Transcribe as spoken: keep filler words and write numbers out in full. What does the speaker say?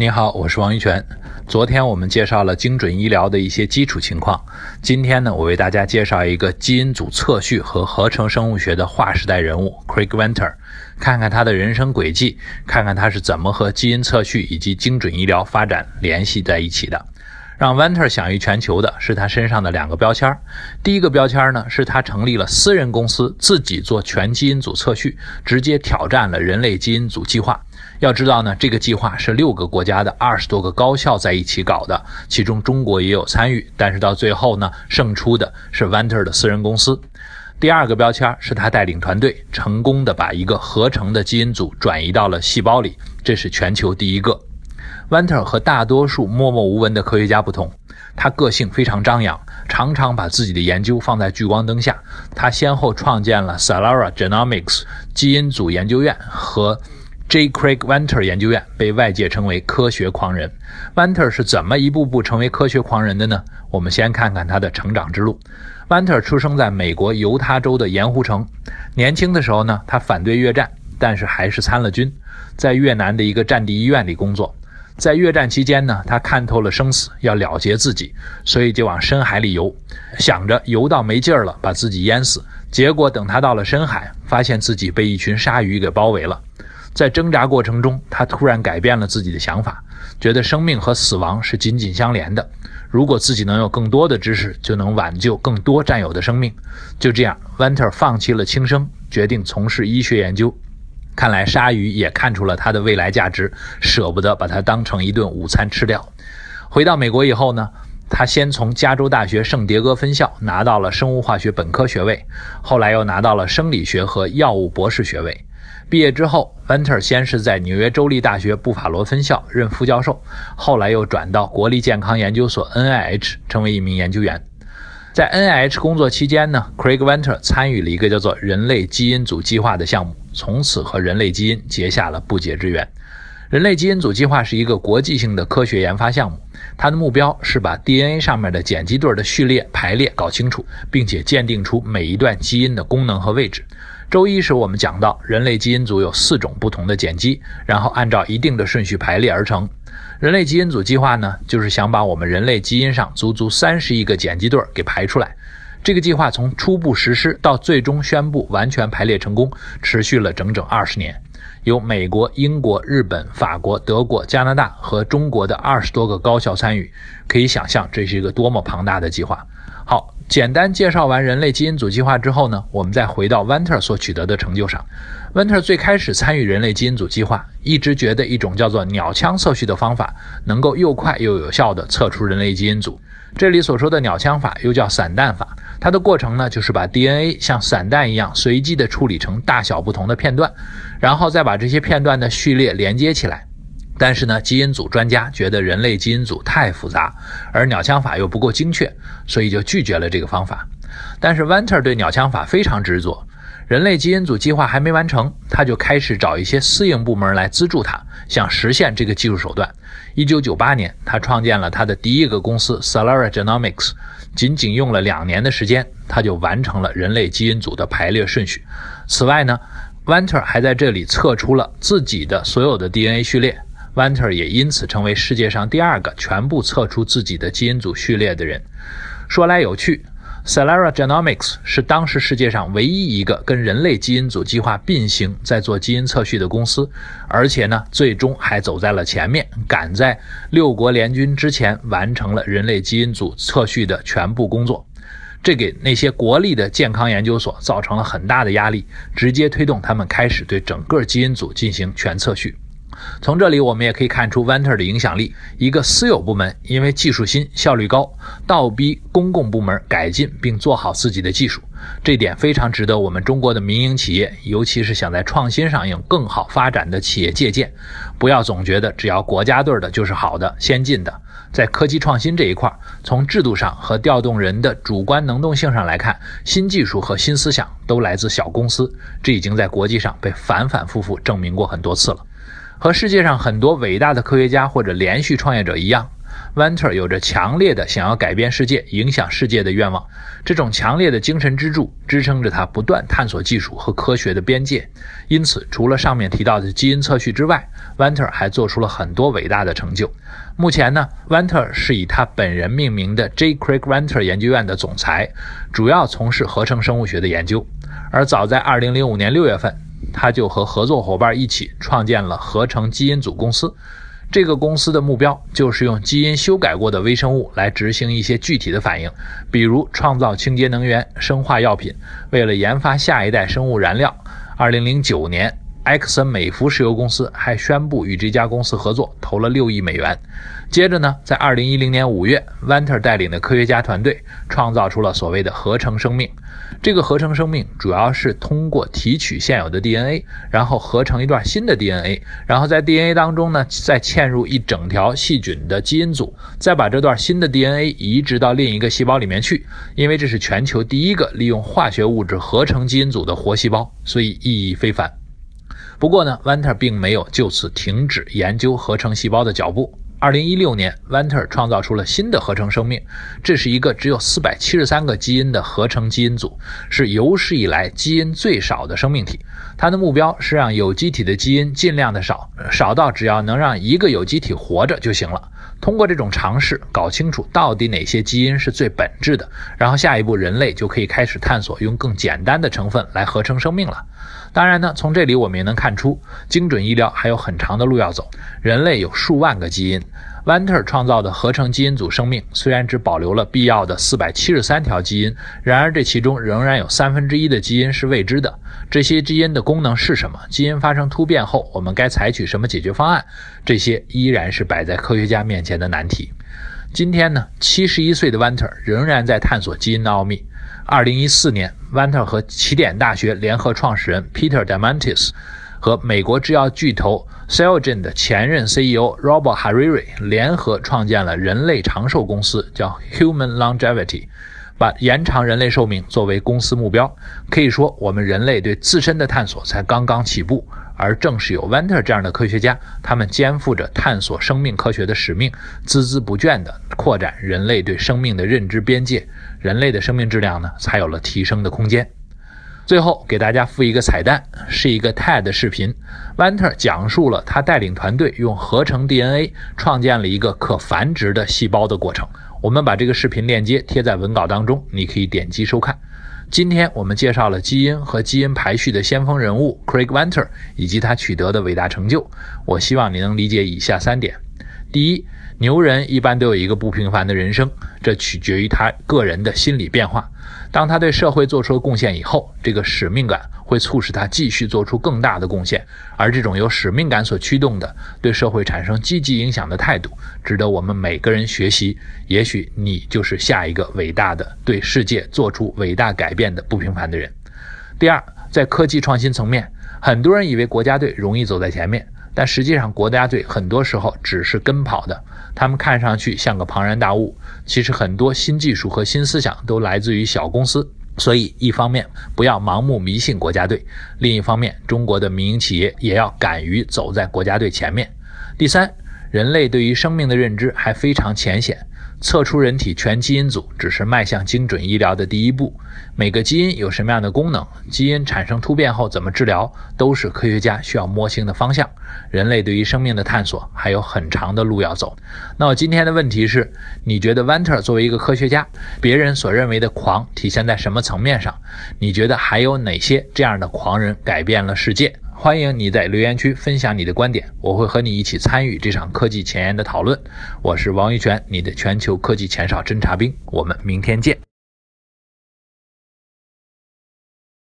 您好，我是王一泉。昨天我们介绍了精准医疗的一些基础情况，今天呢，我为大家介绍一个基因组测序和合成生物学的划时代人物 Craig Venter， 看看他的人生轨迹，看看他是怎么和基因测序以及精准医疗发展联系在一起的。让 Venter 享誉全球的是他身上的两个标签。第一个标签呢，是他成立了私人公司，自己做全基因组测序，直接挑战了人类基因组计划。要知道呢，这个计划是六个国家的二十多个高校在一起搞的，其中中国也有参与，但是到最后呢，胜出的是 Venter 的私人公司。第二个标签是他带领团队成功的把一个合成的基因组转移到了细胞里，这是全球第一个。Venter 和大多数默默无闻的科学家不同，他个性非常张扬，常常把自己的研究放在聚光灯下。他先后创建了 Celera Genomics 基因组研究院和J. Craig Venter 研究院，被外界称为科学狂人。 Venter 是怎么一步步成为科学狂人的呢？我们先看看他的成长之路。 Venter 出生在美国犹他州的盐湖城，年轻的时候呢，他反对越战，但是还是参了军，在越南的一个战地医院里工作。在越战期间呢，他看透了生死，要了结自己，所以就往深海里游，想着游到没劲儿了，把自己淹死。结果等他到了深海，发现自己被一群鲨鱼给包围了。在挣扎过程中，他突然改变了自己的想法，觉得生命和死亡是紧紧相连的。如果自己能有更多的知识，就能挽救更多战友的生命。就这样 ，Venter 放弃了轻生，决定从事医学研究。看来鲨鱼也看出了他的未来价值，舍不得把它当成一顿午餐吃掉。回到美国以后呢？他先从加州大学圣迭戈分校拿到了生物化学本科学位，后来又拿到了生理学和药物博士学位。毕业之后 ，Venter 先是在纽约州立大学布法罗分校任副教授，后来又转到国立健康研究所 N I H 成为一名研究员。在 N I H 工作期间呢 ，Craig Venter 参与了一个叫做人类基因组计划的项目，从此和人类基因结下了不解之缘。人类基因组计划是一个国际性的科学研发项目，它的目标是把 D N A 上面的碱基对的序列排列搞清楚，并且鉴定出每一段基因的功能和位置。周一时我们讲到，人类基因组有四种不同的碱基，然后按照一定的顺序排列而成。人类基因组计划呢，就是想把我们人类基因上足足三十亿个碱基对给排出来。这个计划从初步实施到最终宣布完全排列成功，持续了整整二十年。由美国、英国、日本、法国、德国、加拿大和中国的二十多个高校参与，可以想象这是一个多么庞大的计划。好，简单介绍完人类基因组计划之后呢，我们再回到 Venter 所取得的成就上。Venter 最开始参与人类基因组计划，一直觉得一种叫做鸟枪测序的方法能够又快又有效地测出人类基因组。这里所说的鸟枪法又叫散弹法，它的过程呢，就是把 D N A 像散弹一样随机地处理成大小不同的片段，然后再把这些片段的序列连接起来。但是呢，基因组专家觉得人类基因组太复杂，而鸟枪法又不够精确，所以就拒绝了这个方法。但是 Venter 对鸟枪法非常执着，人类基因组计划还没完成，他就开始找一些私营部门来资助他，想实现这个技术手段。一九九八年，他创建了他的第一个公司 Celera Genomics， 仅仅用了两年的时间，他就完成了人类基因组的排列顺序。此外呢， Venter 还在这里测出了自己的所有的 D N A 序列。Venter 也因此成为世界上第二个全部测出自己的基因组序列的人。说来有趣， Celera Genomics 是当时世界上唯一一个跟人类基因组计划并行在做基因测序的公司，而且呢，最终还走在了前面，赶在六国联军之前完成了人类基因组测序的全部工作。这给那些国立的健康研究所造成了很大的压力，直接推动他们开始对整个基因组进行全测序。从这里我们也可以看出 Venter 的影响力，一个私有部门因为技术新、效率高，倒逼公共部门改进并做好自己的技术，这点非常值得我们中国的民营企业，尤其是想在创新上有更好发展的企业借鉴。不要总觉得只要国家队的就是好的、先进的。在科技创新这一块，从制度上和调动人的主观能动性上来看，新技术和新思想都来自小公司，这已经在国际上被反反复复证明过很多次了。和世界上很多伟大的科学家或者连续创业者一样， Venter 有着强烈的想要改变世界、影响世界的愿望，这种强烈的精神支柱支撑着他不断探索技术和科学的边界。因此，除了上面提到的基因测序之外 ，Venter 还做出了很多伟大的成就。目前呢 ，Venter 是以他本人命名的 J. Craig Venter 研究院的总裁，主要从事合成生物学的研究。而早在二零零五年六月份，他就和合作伙伴一起创建了合成基因组公司。这个公司的目标就是用基因修改过的微生物来执行一些具体的反应，比如创造清洁能源、生化药品。为了研发下一代生物燃料 ，二零零九年，埃克森美孚石油公司还宣布与这家公司合作，投了六亿美元。接着呢，在二零一零年五月 ，Venter 带领的科学家团队创造出了所谓的合成生命。这个合成生命主要是通过提取现有的 D N A， 然后合成一段新的 D N A， 然后在 D N A 当中呢，再嵌入一整条细菌的基因组，再把这段新的 D N A 移植到另一个细胞里面去。因为这是全球第一个利用化学物质合成基因组的活细胞，所以意义非凡。不过呢 ，Venter 并没有就此停止研究合成细胞的脚步。二零一六年 ，Venter 创造出了新的合成生命，这是一个只有四百七十三个基因的合成基因组，是有史以来基因最少的生命体。它的目标是让有机体的基因尽量的少，少到只要能让一个有机体活着就行了。通过这种尝试，搞清楚到底哪些基因是最本质的，然后下一步人类就可以开始探索用更简单的成分来合成生命了。当然呢，从这里我们也能看出，精准医疗还有很长的路要走。人类有数万个基因 ，Venter 创造的合成基因组生命虽然只保留了必要的四百七十三条基因，然而这其中仍然有三分之一的基因是未知的。这些基因的功能是什么？基因发生突变后，我们该采取什么解决方案？这些依然是摆在科学家面前的难题。今天呢，七十一岁的 Venter 仍然在探索基因的奥秘。二零一四年 ，Venter 和起点大学联合创始人 Peter Diamandis 和美国制药巨头 Celgene 的前任 C E O Robert Hariri 联合创建了人类长寿公司，叫 Human Longevity， 把延长人类寿命作为公司目标。可以说，我们人类对自身的探索才刚刚起步。而正是有 Venter 这样的科学家，他们肩负着探索生命科学的使命，孜孜不倦地扩展人类对生命的认知边界，人类的生命质量呢，才有了提升的空间。最后给大家附一个彩蛋，是一个 T E D 视频， Venter 讲述了他带领团队用合成 D N A 创建了一个可繁殖的细胞的过程。我们把这个视频链接贴在文稿当中，你可以点击收看。今天我们介绍了基因和基因排序的先锋人物 Craig Venter 以及他取得的伟大成就。我希望你能理解以下三点：第一，牛人一般都有一个不平凡的人生，这取决于他个人的心理变化。当他对社会做出了贡献以后，这个使命感会促使他继续做出更大的贡献。而这种由使命感所驱动的、对社会产生积极影响的态度，值得我们每个人学习。也许你就是下一个伟大的、对世界做出伟大改变的不平凡的人。第二，在科技创新层面，很多人以为国家队容易走在前面，但实际上国家队很多时候只是跟跑的，他们看上去像个庞然大物，其实很多新技术和新思想都来自于小公司。所以一方面不要盲目迷信国家队，另一方面中国的民营企业也要敢于走在国家队前面。第三，人类对于生命的认知还非常浅显，测出人体全基因组只是迈向精准医疗的第一步，每个基因有什么样的功能，基因产生突变后怎么治疗，都是科学家需要摸清的方向。人类对于生命的探索还有很长的路要走。那我今天的问题是，你觉得 Venter 作为一个科学家，别人所认为的狂体现在什么层面上？你觉得还有哪些这样的狂人改变了世界？欢迎你在留言区分享你的观点，我会和你一起参与这场科技前沿的讨论。我是王玉泉，你的全球科技前哨侦察兵，我们明天见。